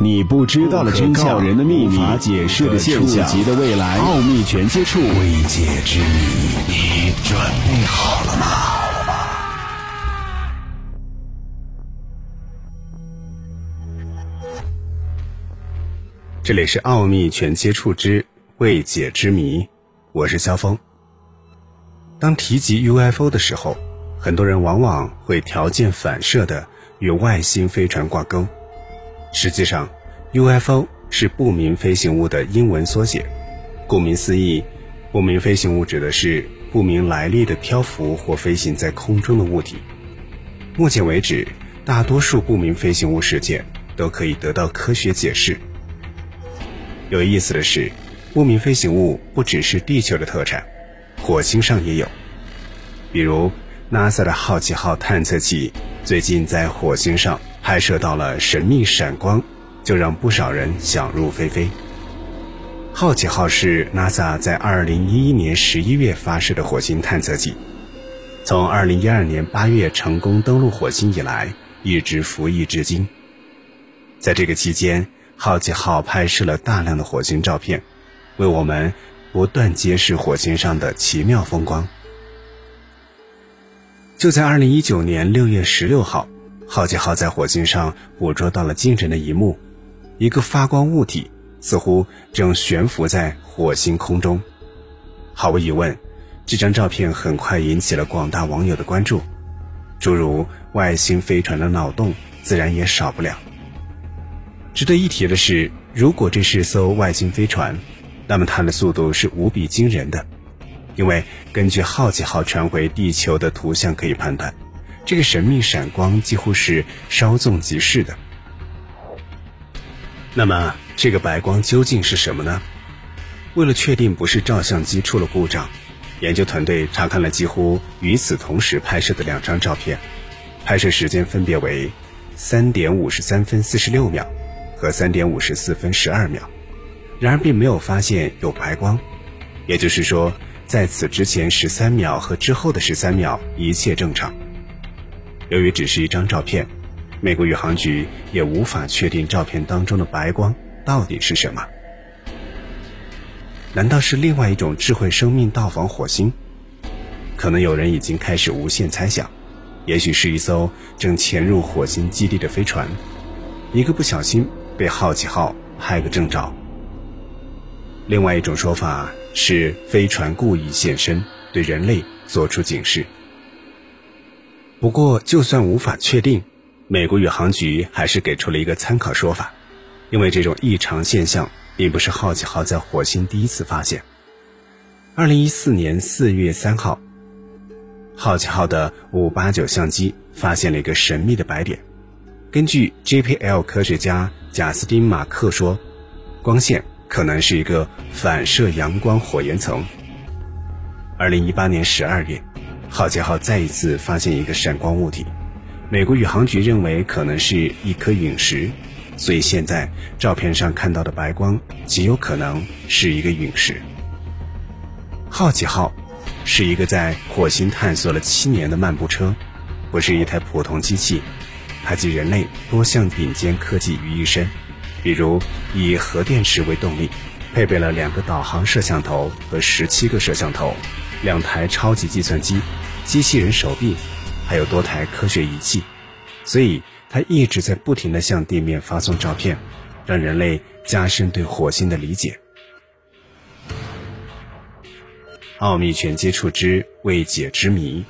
你不知道的真相，人的秘密，无法解释的现象，触及的未来，奥秘全接触，未解之谜，你准备好了吗？这里是奥秘全接触之未解之谜，我是肖峰。当提及 UFO 的时候，很多人往往会条件反射的与外星飞船挂钩。实际上 UFO 是不明飞行物的英文缩写，顾名思义，不明飞行物指的是不明来历的漂浮或飞行在空中的物体。目前为止，大多数不明飞行物事件都可以得到科学解释。有意思的是，不明飞行物不只是地球的特产，火星上也有。比如 NASA 的好奇号探测器最近在火星上拍摄到了神秘闪光，就让不少人想入非非。好奇号是 NASA 在2011年11月发射的火星探测器，从2012年8月成功登陆火星以来，一直服役至今。在这个期间，好奇号拍摄了大量的火星照片，为我们不断揭示火星上的奇妙风光。就在2019年6月16号，好奇号在火星上捕捉到了惊人的一幕，一个发光物体似乎正悬浮在火星空中。毫无疑问，这张照片很快引起了广大网友的关注，诸如外星飞船的脑洞自然也少不了。值得一提的是，如果这是艘外星飞船，那么它的速度是无比惊人的，因为根据好奇号传回地球的图像可以判断，这个神秘闪光几乎是稍纵即逝的。那么这个白光究竟是什么呢？为了确定不是照相机出了故障，研究团队查看了几乎与此同时拍摄的两张照片，拍摄时间分别为3点53分46秒和3点54分12秒，然而并没有发现有白光，也就是说在此之前13秒和之后的13秒一切正常。由于只是一张照片，美国宇航局也无法确定照片当中的白光到底是什么。难道是另外一种智慧生命到访火星？可能有人已经开始无限猜想，也许是一艘正潜入火星基地的飞船，一个不小心被好奇号拍个正着。另外一种说法是飞船故意现身，对人类做出警示。不过就算无法确定，美国宇航局还是给出了一个参考说法，因为这种异常现象并不是好奇号在火星第一次发现。2014年4月3号，好奇号的589相机发现了一个神秘的白点。根据 JPL 科学家贾斯汀·马克说，光线可能是一个反射阳光火焰层。2018年12月，好奇号再一次发现一个闪光物体，美国宇航局认为可能是一颗陨石，所以现在照片上看到的白光极有可能是一个陨石。好奇号是一个在火星探索了7年的漫步车，不是一台普通机器，它集人类多项顶尖科技于一身，比如以核电池为动力，配备了2个导航摄像头和17个摄像头，2台超级计算机，机器人手臂，还有多台科学仪器，所以它一直在不停地向地面发送照片，让人类加深对火星的理解。奥秘全接触之未解之谜，